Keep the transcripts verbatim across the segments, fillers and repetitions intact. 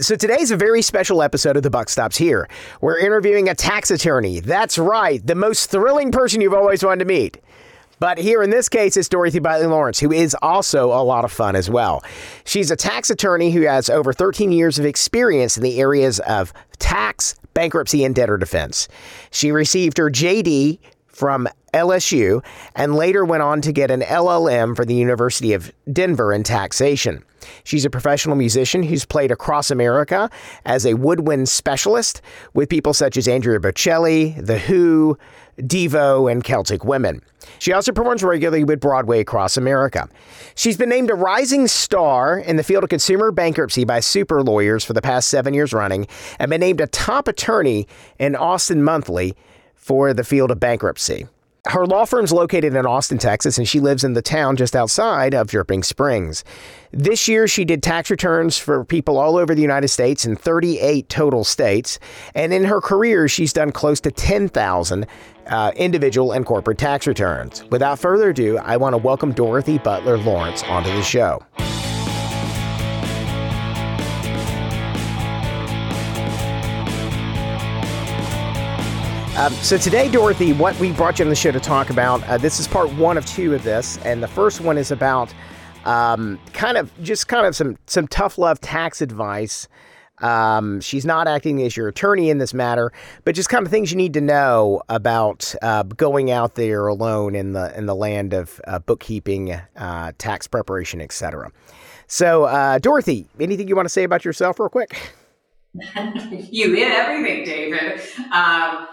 So today's a very special episode of The Buck Stops Here. We're interviewing a tax attorney. That's right, the most thrilling person you've always wanted to meet. But here in this case, it's Dorothy Butler Lawrence, who is also a lot of fun as well. She's a tax attorney who has over thirteen years of experience in the areas of tax, bankruptcy, and debtor defense. She received her J D from L S U and later went on to get an L L M from the University of Denver in taxation. She's a professional musician who's played across America as a woodwind specialist with people such as Andrea Bocelli, The Who, Devo, and Celtic Women. She also performs regularly with Broadway across America. She's been named a rising star in the field of consumer bankruptcy by Super Lawyers for the past seven years running and been named a top attorney in Austin Monthly for the field of bankruptcy. Her law firm's located in Austin, Texas, and she lives in the town just outside of Dripping Springs. This year, she did tax returns for people all over the United States in thirty-eight total states. And in her career, she's done close to ten thousand uh, individual and corporate tax returns. Without further ado, I want to welcome Dorothy Butler Lawrence onto the show. Um, so today, Dorothy, what we brought you on the show to talk about, uh, this is part one of two of this. And the first one is about um, kind of just kind of some some tough love tax advice. Um, she's not acting as your attorney in this matter, but just kind of things you need to know about uh, going out there alone in the in the land of uh, bookkeeping, uh, tax preparation, et cetera. So, uh, Dorothy, anything you want to say about yourself real quick? You hit everything, David. Um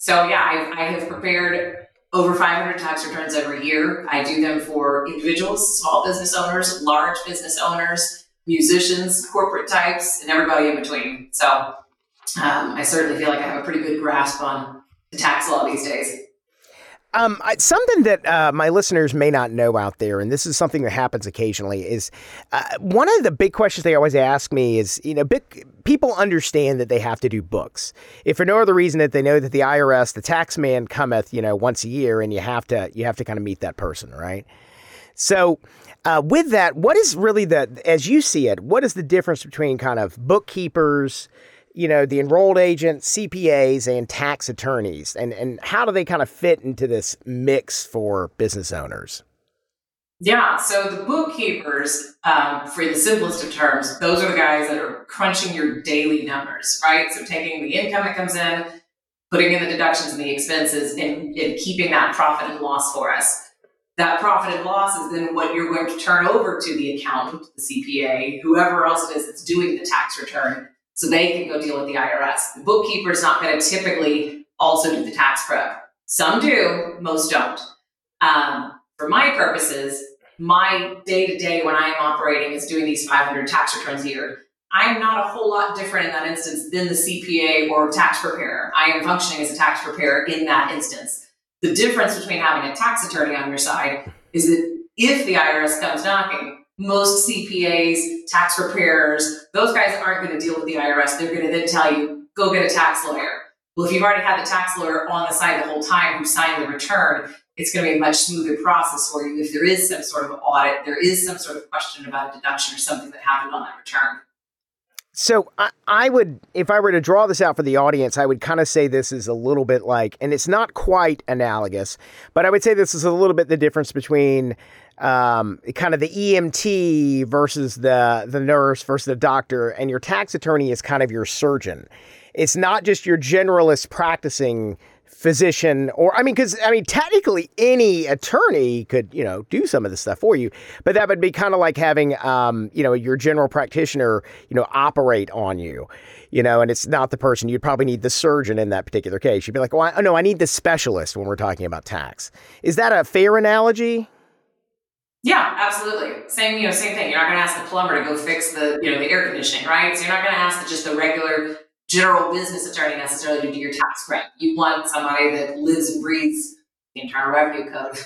So yeah, I, I have prepared over five hundred tax returns every year. I do them for individuals, small business owners, large business owners, musicians, corporate types, and everybody in between. So um, I certainly feel like I have a pretty good grasp on the tax law these days. Um, I, something that uh, my listeners may not know out there, and this is something that happens occasionally, is uh, one of the big questions they always ask me is, you know, big, people understand that they have to do books. If for no other reason that they know that the I R S, the tax man, cometh, you know, once a year, and you have to you have to kind of meet that person, right? So uh, with that, what is really the, as you see it, what is the difference between kind of bookkeepers, you know, the enrolled agent, C P As, and tax attorneys, and and how do they kind of fit into this mix for business owners? Yeah, so the bookkeepers, um, for the simplest of terms, those are the guys that are crunching your daily numbers, right? So taking the income that comes in, putting in the deductions and the expenses, and, and keeping that profit and loss for us. That profit and loss is then what you're going to turn over to the accountant, the C P A, whoever else it is that's doing the tax return, so they can go deal with the I R S. The bookkeeper is not going to typically also do the tax prep. Some do, most don't. Um, for my purposes, my day-to-day when I'm operating is doing these five hundred tax returns a year. I'm not a whole lot different in that instance than the C P A or tax preparer. I am functioning as a tax preparer in that instance. The difference between having a tax attorney on your side is that if the I R S comes knocking, most C P As, tax preparers, those guys aren't going to deal with the I R S. They're going to then tell you, go get a tax lawyer. Well, if you've already had the tax lawyer on the side the whole time who signed the return, it's going to be a much smoother process for you if there is some sort of audit, there is some sort of question about a deduction or something that happened on that return. So I, I would, if I were to draw this out for the audience, I would kind of say this is a little bit like, and it's not quite analogous, but I would say this is a little bit the difference between um, kind of the E M T versus the, the nurse versus the doctor, and your tax attorney is kind of your surgeon. It's not just your generalist practicing physician, or I mean, because I mean, technically any attorney could, you know, do some of this stuff for you, but that would be kind of like having, um, you know, your general practitioner, you know, operate on you, you know, and it's not the person. You'd probably need the surgeon in that particular case. You'd be like, well, I, no, I need the specialist when we're talking about tax. Is that a fair analogy? Yeah, absolutely. Same, you know, same thing. You're not going to ask the plumber to go fix the, you know, the air conditioning, right? So you're not going to ask just the regular general business attorney necessarily to do your tax prep. You want somebody that lives and breathes the Internal Revenue Code.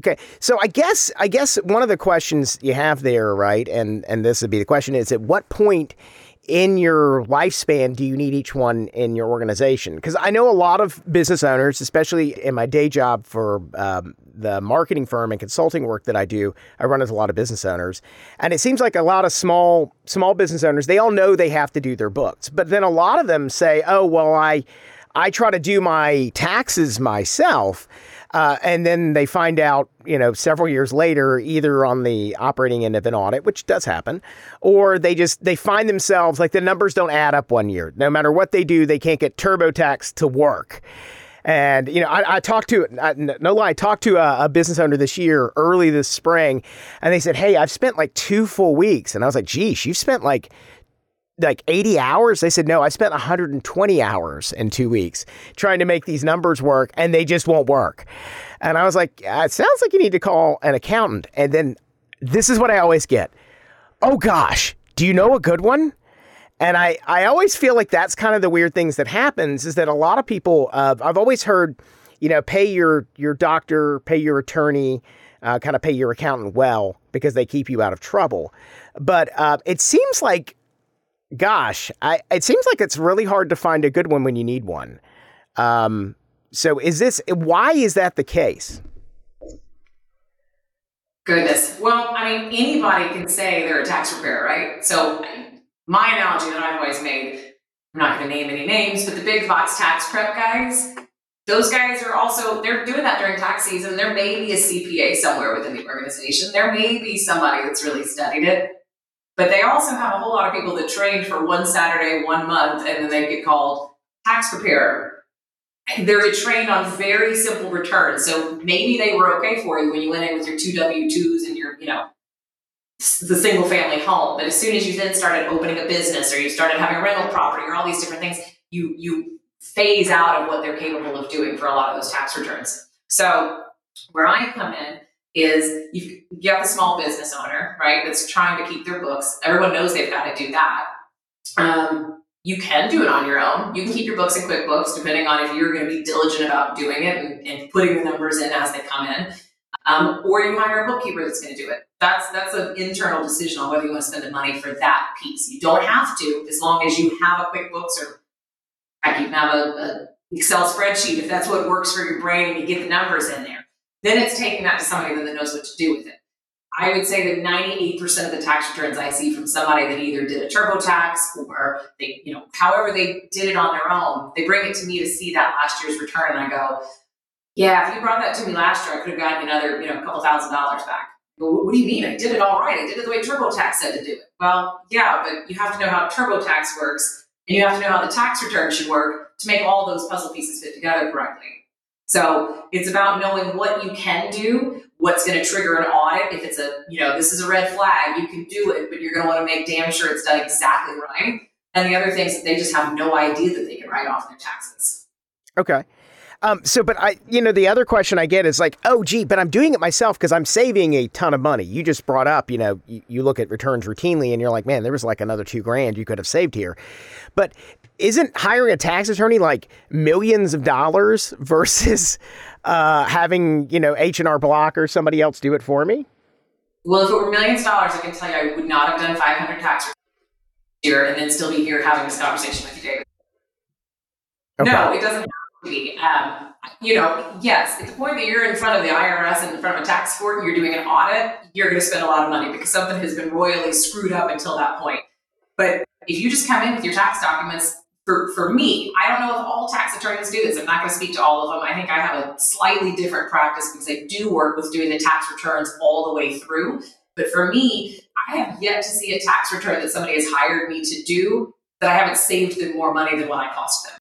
Okay. So I guess I guess one of the questions you have there, right, and and this would be the question, is at what point in your lifespan do you need each one in your organization? Because I know a lot of business owners, especially in my day job for um, the marketing firm and consulting work that I do, I run into a lot of business owners. And it seems like a lot of small small business owners, they all know they have to do their books. But then a lot of them say, oh, well, I, I try to do my taxes myself. Uh, and then they find out, you know, several years later, either on the operating end of an audit, which does happen, or they just they find themselves like the numbers don't add up one year. No matter what they do, they can't get TurboTax to work. And, you know, I, I talked to I, no lie, I talked to a, a business owner this year, early this spring, and they said, hey, I've spent like two full weeks. And I was like, geez, you've spent like like eighty hours? They said, no, I spent one hundred twenty hours in two weeks trying to make these numbers work, and they just won't work. And I was like, it sounds like you need to call an accountant. And then this is what I always get. Oh gosh, do you know a good one? And I, I always feel like that's kind of the weird things that happens is that a lot of people, uh, I've always heard, you know, pay your, your doctor, pay your attorney, uh, kind of pay your accountant well because they keep you out of trouble. But uh, it seems like Gosh, I, it seems like it's really hard to find a good one when you need one. Um, so is this, why is that the case? Goodness. Well, I mean, anybody can say they're a tax preparer, right? So my analogy that I've always made, I'm not going to name any names, but the big box tax prep guys, those guys are also, they're doing that during tax season. There may be a C P A somewhere within the organization. There may be somebody that's really studied it. But they also have a whole lot of people that train for one Saturday, one month, and then they get called tax preparer. They're trained on very simple returns. So maybe they were okay for you when you went in with your two W two's and your, you know, the single family home. But as soon as you then started opening a business or you started having a rental property or all these different things, you you phase out of what they're capable of doing for a lot of those tax returns. So where I come in, is you've got the small business owner, right, that's trying to keep their books. Everyone knows they've got to do that. Um, you can do it on your own. You can keep your books in QuickBooks, depending on if you're going to be diligent about doing it and, and putting the numbers in as they come in. Um, or you hire a bookkeeper that's going to do it. That's that's an internal decision on whether you want to spend the money for that piece. You don't have to, as long as you have a QuickBooks or I can have an Excel spreadsheet, if that's what works for your brain and you get the numbers in there. Then it's taking that to somebody that knows what to do with it. I would say that ninety-eight percent of the tax returns I see from somebody that either did a TurboTax or they, you know, however they did it on their own, they bring it to me to see that last year's return. And I go, yeah, if you brought that to me last year, I could have gotten another, you know, couple thousand dollars back. Well, what do you mean? I did it all right. I did it the way TurboTax said to do it. Well, yeah, but you have to know how TurboTax works and you have to know how the tax return should work to make all those puzzle pieces fit together correctly. So it's about knowing what you can do, what's going to trigger an audit. If it's a, you know, this is a red flag, you can do it, but you're going to want to make damn sure it's done exactly right. And the other things that they just have no idea that they can write off their taxes. Okay. Um, so, but I, you know, the other question I get is like, oh, gee, but I'm doing it myself because I'm saving a ton of money. You just brought up, you know, you, you look at returns routinely and you're like, man, there was like another two grand you could have saved here. But isn't hiring a tax attorney like millions of dollars versus uh, having, you know, H and R Block or somebody else do it for me? Well, if it were millions of dollars, I can tell you I would not have done five hundred tax returns here and then still be here having this conversation with you, David. Okay. No, it doesn't have to be. Um, you know, yes, at the point that you're in front of the I R S and in front of a tax court and you're doing an audit, you're going to spend a lot of money because something has been royally screwed up until that point. But if you just come in with your tax documents, For, for me, I don't know if all tax attorneys do this. I'm not going to speak to all of them. I think I have a slightly different practice because I do work with doing the tax returns all the way through. But for me, I have yet to see a tax return that somebody has hired me to do that I haven't saved them more money than what I cost them.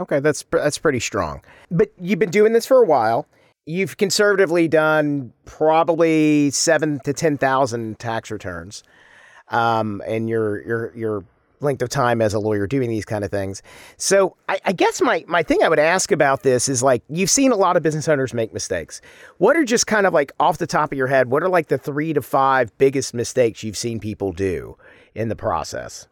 Okay, that's that's pretty strong. But you've been doing this for a while. You've conservatively done probably seven to ten thousand tax returns, um, and your your your length of time as a lawyer doing these kind of things. So I, I guess my, my thing I would ask about this is like, you've seen a lot of business owners make mistakes. What are just kind of like off the top of your head, what are like the three to five biggest mistakes you've seen people do in the process?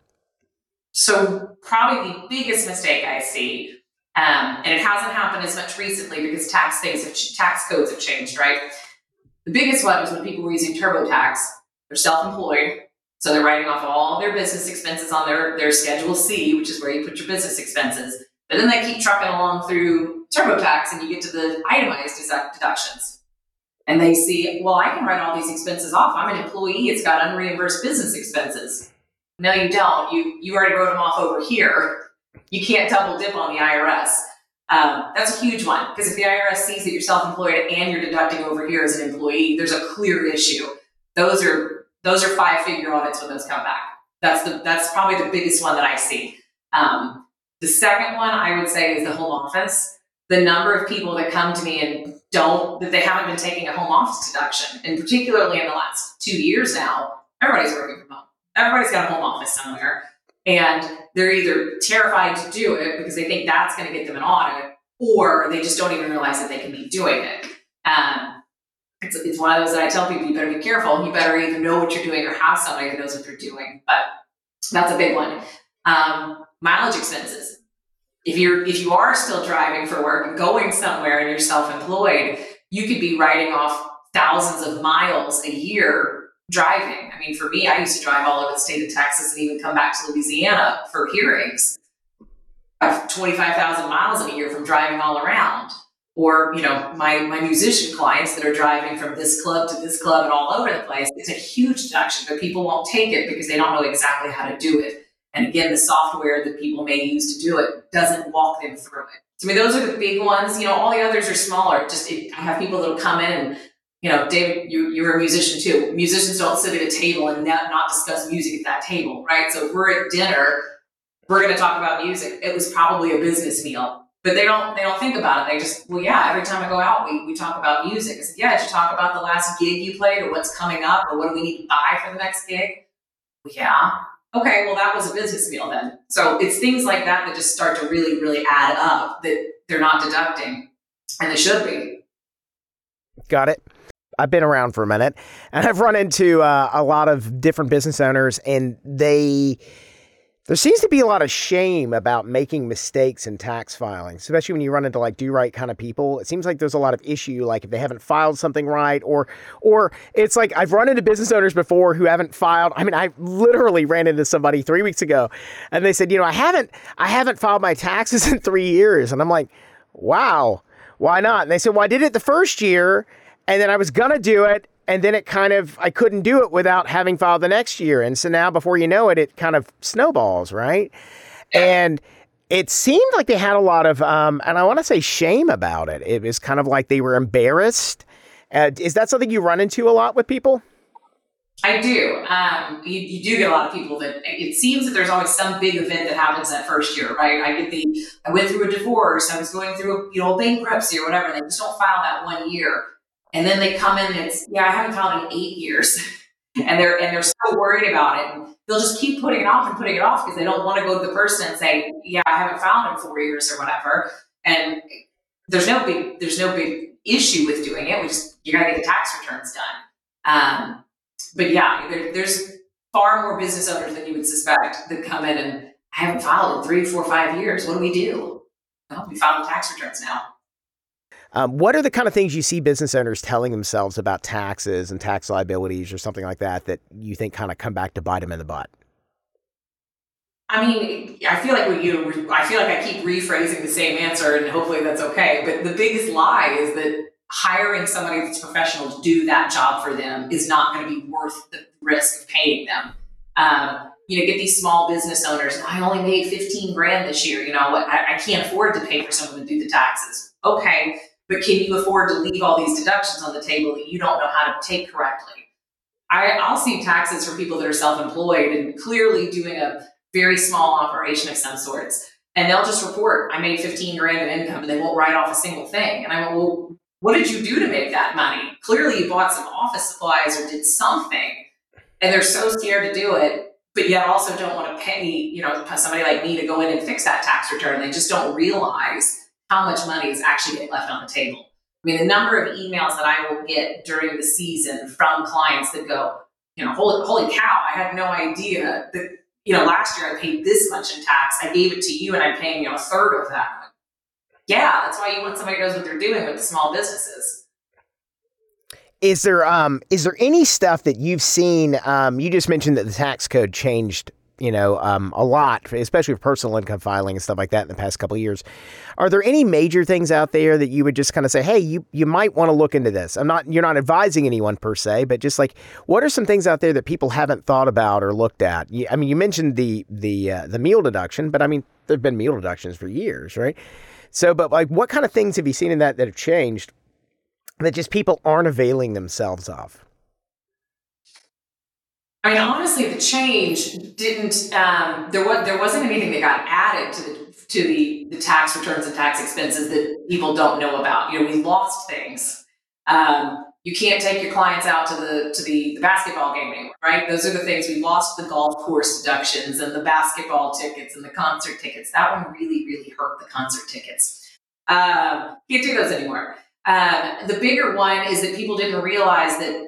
So probably the biggest mistake I see, um, and it hasn't happened as much recently because tax things have, tax codes have changed, right? The biggest one was when people were using TurboTax, they're self-employed. So they're writing off all their business expenses on their, their Schedule C, which is where you put your business expenses. But then they keep trucking along through TurboTax and you get to the itemized deductions. And they see, well, I can write all these expenses off. I'm an employee. It's got unreimbursed business expenses. No, you don't. You you already wrote them off over here. You can't double dip on the I R S. Um, that's a huge one, because if the I R S sees that you're self-employed and you're deducting over here as an employee, there's a clear issue. Those are those are five-figure audits when those come back. That's the that's probably the biggest one that I see. Um, the second one I would say is the home office. The number of people that come to me and don't that they haven't been taking a home office deduction, and particularly in the last two years now, everybody's working from home. Everybody's got a home office somewhere. And they're either terrified to do it because they think that's going to get them an audit, or they just don't even realize that they can be doing it. Um, it's, it's one of those that I tell people, you better be careful. You better either know what you're doing or have somebody that knows what you're doing. But that's a big one. Um, mileage expenses. If you're if you are still driving for work and going somewhere and you're self-employed, you could be writing off thousands of miles a year driving. I mean, for me, I used to drive all over the state of Texas and even come back to Louisiana for hearings. I have twenty-five thousand miles in a year from driving all around. Or, you know, my, my musician clients that are driving from this club to this club and all over the place. It's a huge deduction, but people won't take it because they don't know exactly how to do it. And again, the software that people may use to do it doesn't walk them through it. So, I mean, those are the big ones. You know, all the others are smaller. Just it, I have people that'll come in and you know, David, you, you're a musician too. Musicians don't sit at a table and not, not discuss music at that table, right? So if we're at dinner, we're going to talk about music. It was probably a business meal, but they don't they don't think about it. They just, well, yeah, every time I go out, we, we talk about music. I said, yeah, did you talk about the last gig you played or what's coming up or what do we need to buy for the next gig? Well, yeah. Okay, well, that was a business meal then. So it's things like that that just start to really, really add up that they're not deducting, and they should be. Got it. I've been around for a minute, and I've run into uh, a lot of different business owners, and they there seems to be a lot of shame about making mistakes in tax filing, especially when you run into like do right kind of people. It seems like there's a lot of issue, like if they haven't filed something right, or or it's like I've run into business owners before who haven't filed. I mean, I literally ran into somebody three weeks ago, and they said, you know, I haven't I haven't filed my taxes in three years, and I'm like, wow, why not? And they said, well, I did it the first year. And then I was going to do it, and then it kind of, I couldn't do it without having filed the next year. And so now before you know it, it kind of snowballs, right? And it seemed like they had a lot of, um, and I want to say shame about it. It was kind of like they were embarrassed. Uh, is that something you run into a lot with people? I do. Um, you, you do get a lot of people that it seems that there's always some big event that happens that first year, right? I get the, I went through a divorce. I was going through a, you know, bankruptcy or whatever. They just don't file that one year. And then they come in and it's, yeah, I haven't filed in eight years. and they're and they're so worried about it. And they'll just keep putting it off and putting it off because they don't want to go to the person and say, yeah, I haven't filed in four years or whatever. And there's no big there's no big issue with doing it. We just you gotta get the tax returns done. Um, but yeah, there, there's far more business owners than you would suspect that come in and I haven't filed in three, four, five years. What do we do? Well, we file the tax returns now. Um, what are the kind of things you see business owners telling themselves about taxes and tax liabilities or something like that that you think kind of come back to bite them in the butt? I mean, I feel like we, you know, I feel like I keep rephrasing the same answer, and hopefully that's okay. But the biggest lie is that hiring somebody that's professional to do that job for them is not going to be worth the risk of paying them. Um, you know, get these small business owners. I only made fifteen grand this year. You know, I, I can't afford to pay for someone to do the taxes. Okay. But can you afford to leave all these deductions on the table that you don't know how to take correctly? I, I'll see taxes for people that are self-employed and clearly doing a very small operation of some sorts. And they'll just report, I made fifteen grand of income, and they won't write off a single thing. And I go, well, what did you do to make that money? Clearly you bought some office supplies or did something. And they're so scared to do it, but yet also don't want to pay, you know, somebody like me to go in and fix that tax return. They just don't realize how much money is actually getting left on the table. I mean, the number of emails that I will get during the season from clients that go, you know, holy, holy cow, I had no idea that, you know, last year I paid this much in tax. I gave it to you and I'm paying, you know, a third of that. Yeah, that's why you want somebody who knows what they're doing with the small businesses. Is there um is there any stuff that you've seen? Um, you just mentioned that the tax code changed, you know, um, a lot, especially for personal income filing and stuff like that in the past couple of years. Are there any major things out there that you would just kind of say, hey, you, you might want to look into this? I'm not, you're not advising anyone per se, but just like, what are some things out there that people haven't thought about or looked at? You, I mean, you mentioned the, the, uh, the meal deduction, but I mean, there've been meal deductions for years, right? So, but like, what kind of things have you seen in that that have changed that just people aren't availing themselves of? I mean, honestly, the change didn't, um, there was, there wasn't anything that got added to the, to the, the tax returns and tax expenses that people don't know about. You know, we lost things. Um, you can't take your clients out to the, to the, the basketball game anymore, right? Those are the things we lost, the golf course deductions and the basketball tickets and the concert tickets. That one really, really hurt, the concert tickets. Um, can't do those anymore. Um, the bigger one is that people didn't realize that,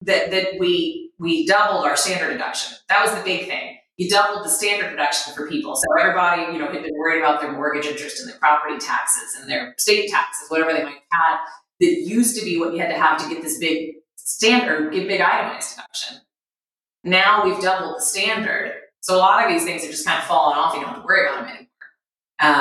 that, that we, we doubled our standard deduction. That was the big thing. You doubled the standard deduction for people. So everybody, you know, had been worried about their mortgage interest and their property taxes and their state taxes, whatever they might have had. That used to be what you had to have to get this big standard, get big itemized deduction. Now we've doubled the standard. So a lot of these things are just kind of falling off. You don't have to worry about them anymore.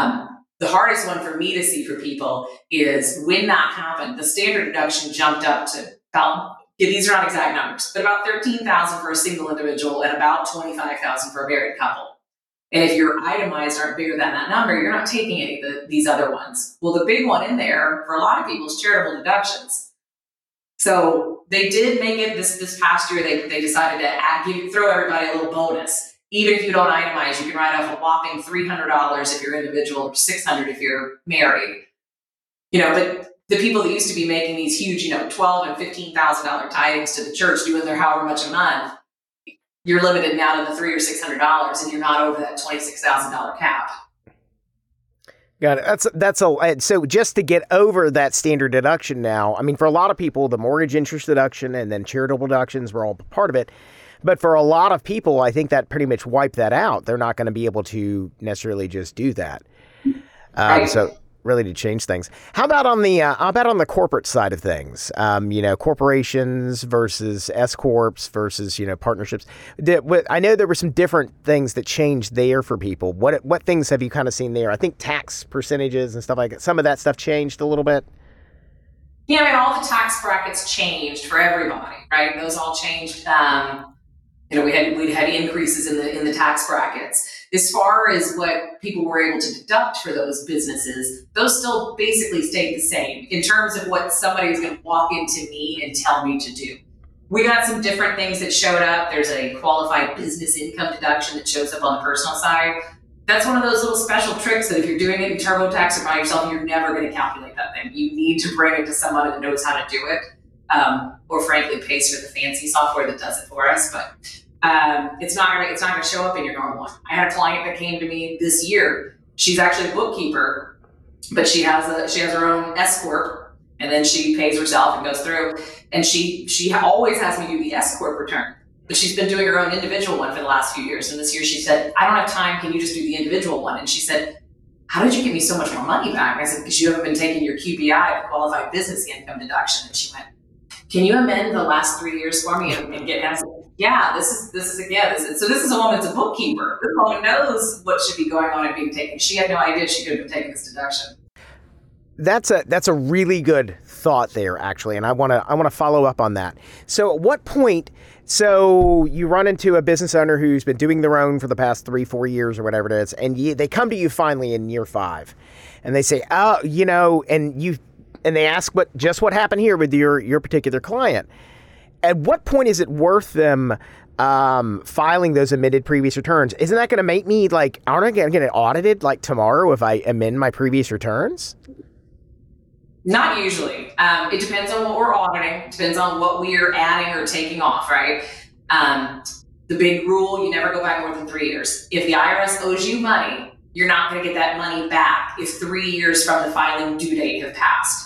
Um, the hardest one for me to see for people is when that happened, the standard deduction jumped up to about, yeah, these are not exact numbers, but about thirteen thousand dollars for a single individual and about twenty-five thousand dollars for a married couple. And if your itemized aren't bigger than that number, you're not taking any of the, these other ones. Well, the big one in there for a lot of people is charitable deductions. So they did make it this, this past year, they, they decided to add, give, throw everybody a little bonus. Even if you don't itemize, you can write off a whopping three hundred dollars if you're individual or six hundred dollars if you're married. You know, but the people that used to be making these huge, you know, twelve thousand dollars and fifteen thousand dollars tithings to the church, doing their however much a month, you're limited now to the three or six hundred dollars and you're not over that twenty-six thousand dollars cap. Got it. That's, that's a, so just to get over that standard deduction now, I mean, for a lot of people, the mortgage interest deduction and then charitable deductions were all part of it. But for a lot of people, I think that pretty much wiped that out. They're not going to be able to necessarily just do that. Um, right. So really to change things. How about on the uh, how about on the corporate side of things? Um, you know, corporations versus S corps versus, you know, partnerships. Did, what, I know there were some different things that changed there for people. What what things have you kind of seen there? I think tax percentages and stuff like that. Some of that stuff changed a little bit. Yeah, I mean, all the tax brackets changed for everybody, right? Those all changed. Um, you know, we had we had increases in the in the tax brackets. As far as what people were able to deduct for those businesses, those still basically stayed the same in terms of what somebody was going to walk into me and tell me to do. We got some different things that showed up. There's a qualified business income deduction that shows up on the personal side. That's one of those little special tricks that if you're doing it in TurboTax or by yourself, you're never going to calculate that thing. You need to bring it to someone that knows how to do it, um, or frankly pays for the fancy software that does it for us. But Um, it's not gonna, it's not gonna show up in your normal one. I had a client that came to me this year. She's actually a bookkeeper, but she has a, she has her own S corp, and then she pays herself and goes through. And she, she always has me do the S corp return, but she's been doing her own individual one for the last few years. And this year she said, I don't have time. Can you just do the individual one? And she said, how did you give me so much more money back? And I said, because you haven't been taking your Q B I, the qualified business income deduction. And she went, can you amend the last three years for me and, and get an answer? Yeah, this is, this is, yeah, this is, so this is a woman that's a bookkeeper. This woman knows what should be going on and being taken. She had no idea she could have been taking this deduction. That's a, that's a really good thought there, actually. And I want to, I want to follow up on that. So at what point, so you run into a business owner who's been doing their own for the past three, four years or whatever it is, and you, they come to you finally in year five and they say, oh, you know, and you, and they ask what, just what happened here with your, your particular client. At what point is it worth them um, filing those amended previous returns? Isn't that going to make me like, aren't I going to get it audited like tomorrow if I amend my previous returns? Not usually. Um, it depends on what we're auditing. It depends on what we are adding or taking off, right? Um, the big rule, you never go back more than three years. If the I R S owes you money, you're not going to get that money back if three years from the filing due date have passed.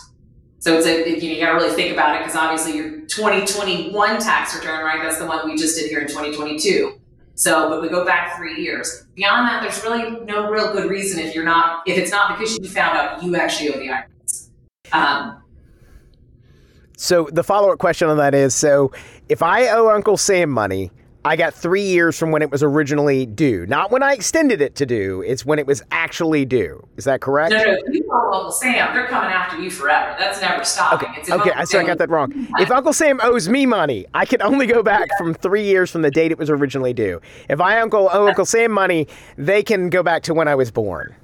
So it's a, you, know, you gotta really think about it, because obviously your twenty twenty-one tax return, right? That's the one we just did here in twenty twenty-two. So, but we go back three years. Beyond that, there's really no real good reason if you're not, if it's not because you found out you actually owe the I R S. Um, So the follow-up question on that is, so if I owe Uncle Sam money, I got three years from when it was originally due. Not when I extended it to due. It's when it was actually due. Is that correct? No, no, you call Uncle Sam. They're coming after you forever. That's never stopping. Okay, it's okay. I, so I got that wrong. If Uncle Sam owes me money, I can only go back from three years from the date it was originally due. If I uncle owe Uncle Sam money, they can go back to when I was born.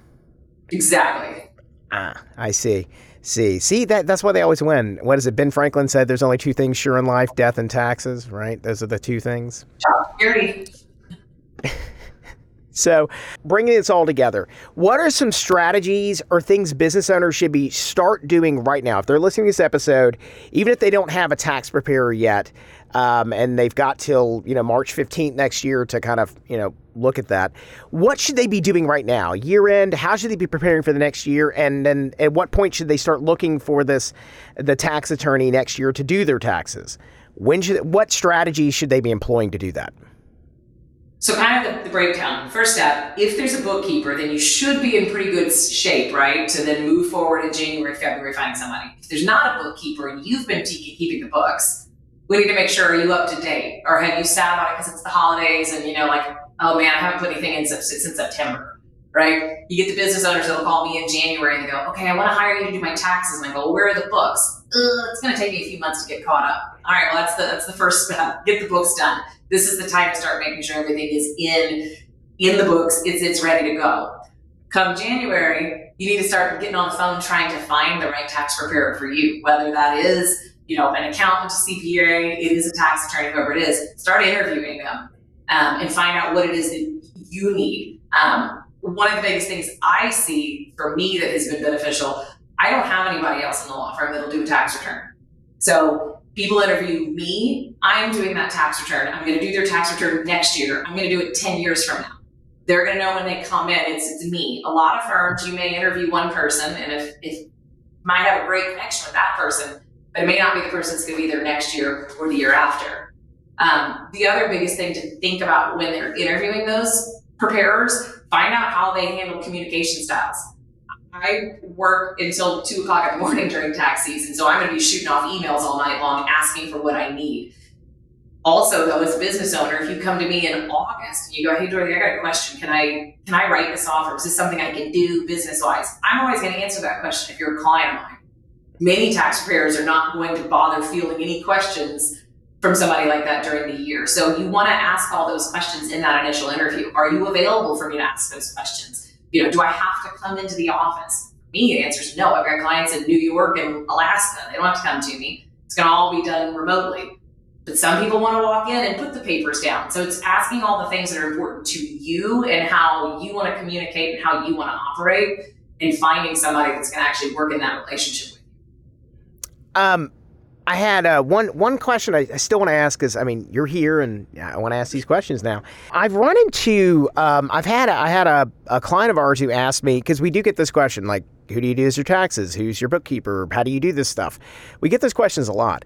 Exactly. Ah, I see. See, see that that's why they always win. What is it? Ben Franklin said there's only two things sure in life, death and taxes, right? Those are the two things. So bringing this all together, what are some strategies or things business owners should be start doing right now? If they're listening to this episode, even if they don't have a tax preparer yet, um, and they've got till, you know, March fifteenth next year to kind of, you know, look at that. What should they be doing right now? Year end, how should they be preparing for the next year? And then at what point should they start looking for this, the tax attorney next year to do their taxes? When should, what strategy should they be employing to do that? So kind of the, the breakdown. First step, if there's a bookkeeper, then you should be in pretty good shape, right? To then move forward in January, February, find somebody. If there's not a bookkeeper and you've been te- keeping the books, we need to make sure, are you up to date? Or have you sat on it because it's the holidays and, you know, like, oh man, I haven't put anything in since September, right? You get the business owners that'll call me in January and they go, okay, I want to hire you to do my taxes. And I go, well, where are the books? Ugh, it's going to take me a few months to get caught up. All right, well, that's the, that's the first step. Get the books done. This is the time to start making sure everything is in, in the books. It's, it's ready to go. Come January, you need to start getting on the phone, trying to find the right tax preparer for you, whether that is, you know, an accountant, a C P A, it is a tax attorney, whoever it is, start interviewing them. Um, and find out what it is that you need. Um, one of the biggest things I see for me that has been beneficial, I don't have anybody else in the law firm that'll do a tax return. So people interview me, I'm doing that tax return. I'm gonna do their tax return next year. I'm gonna do it ten years from now. They're gonna know when they come in, it's, it's me. A lot of firms, you may interview one person and if, if you might have a great connection with that person, but it may not be the person that's gonna be there next year or the year after. Um, the other biggest thing to think about when they're interviewing those preparers, find out how they handle communication styles. I work until two o'clock in the morning during tax season, so I'm going to be shooting off emails all night long asking for what I need. Also, though, as a business owner, if you come to me in August and you go, hey, Dorothy, I got a question. Can I can I write this off or is this something I can do business-wise? I'm always going to answer that question if you're a client of mine. Many tax preparers are not going to bother fielding any questions from somebody like that during the year. So you want to ask all those questions in that initial interview. Are you available for me to ask those questions? You know, do I have to come into the office? For me, the answer is no. I've got clients in New York and Alaska. They don't have to come to me. It's going to all be done remotely. But some people want to walk in and put the papers down. So it's asking all the things that are important to you and how you want to communicate and how you want to operate and finding somebody that's going to actually work in that relationship with you. Um. I had uh, one one question I, I still want to ask is, I mean, you're here and I want to ask these questions now. I've run into, um, I've had, a, I had a, a client of ours who asked me, because we do get this question, like, who do you do as your taxes? Who's your bookkeeper? How do you do this stuff? We get those questions a lot.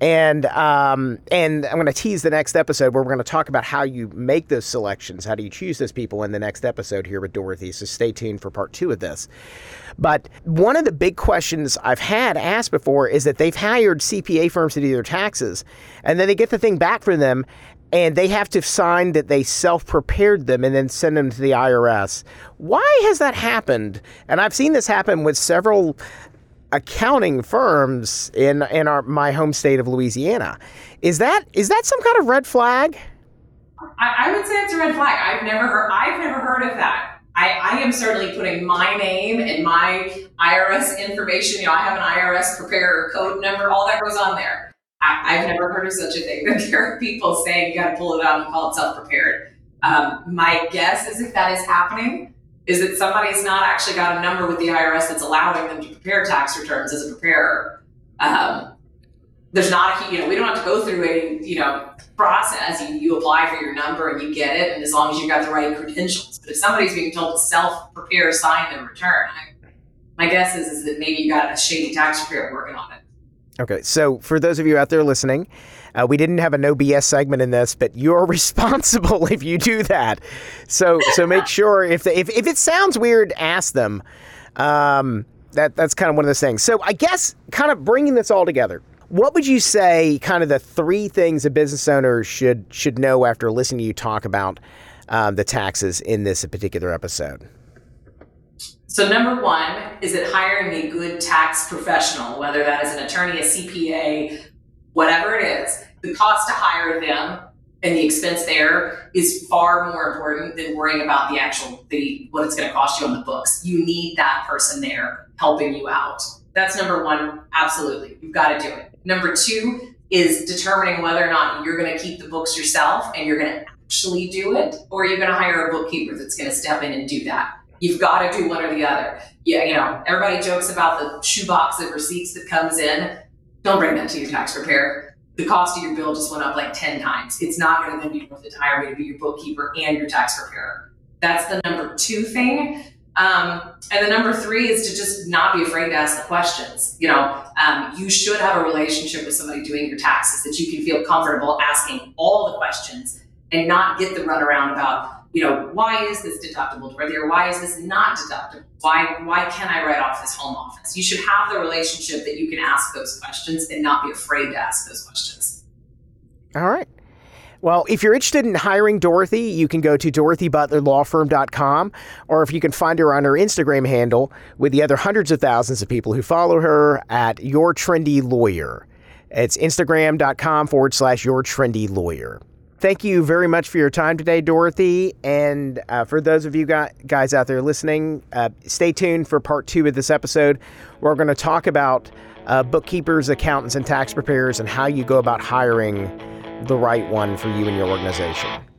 And um, and I'm going to tease the next episode where we're going to talk about how you make those selections. How do you choose those people in the next episode here with Dorothy? So stay tuned for part two of this. But one of the big questions I've had asked before is that they've hired C P A firms to do their taxes, and then they get the thing back from them, and they have to sign that they self-prepared them and then send them to the I R S. Why has that happened? And I've seen this happen with several accounting firms in in our my home state of Louisiana. Is that is that some kind of red flag? I, I would say it's a red flag. I've never heard, I've never heard of that. I, I am certainly putting my name and my I R S information. You know, I have an I R S preparer code number. All that goes on there. I, I've never heard of such a thing. There are people saying you got to pull it out and call it self-prepared. Um, my guess is if that is happening, is that somebody's not actually got a number with the I R S that's allowing them to prepare tax returns as a preparer. Um, there's not, a, you know, we don't have to go through a, you know, process. You, you apply for your number and you get it, and as long as you've got the right credentials. But if somebody's being told to self-prepare, sign their return, I, my guess is, is that maybe you got a shady tax preparer working on it. Okay, so for those of you out there listening, uh, we didn't have a no B S segment in this, but you're responsible if you do that. So so make sure if they, if if it sounds weird, ask them. Um, that that's kind of one of those things. So I guess kind of bringing this all together, what would you say kind of the three things a business owner should should know after listening to you talk about um, the taxes in this particular episode? So number one is that hiring a good tax professional, whether that is an attorney, a C P A, whatever it is, the cost to hire them and the expense there is far more important than worrying about the actual, the what it's going to cost you on the books. You need that person there helping you out. That's number one. Absolutely. You've got to do it. Number two is determining whether or not you're going to keep the books yourself and you're going to actually do it, or you're going to hire a bookkeeper that's going to step in and do that. You've got to do one or the other. Yeah, you know, everybody jokes about the shoebox of receipts that comes in. Don't bring that to your tax preparer. The cost of your bill just went up like ten times. It's not going to be worth it to hire me to be your bookkeeper and your tax preparer. That's the number two thing. Um, and the number three is to just not be afraid to ask the questions. You know, um, you should have a relationship with somebody doing your taxes that you can feel comfortable asking all the questions and not get the runaround about, you know, why is this deductible, or why is this not deductible? Why why can I write off this home office? You should have the relationship that you can ask those questions and not be afraid to ask those questions. All right. Well, if you're interested in hiring Dorothy, you can go to dorothy butler law firm dot com, or if you can find her on her Instagram handle with the other hundreds of thousands of people who follow her at your trendy lawyer. It's instagram.com forward slash your trendy lawyer. Thank you very much for your time today, Dorothy. And uh, for those of you guys out there listening, uh, stay tuned for part two of this episode. We're going to talk about uh, bookkeepers, accountants, and tax preparers and how you go about hiring the right one for you and your organization.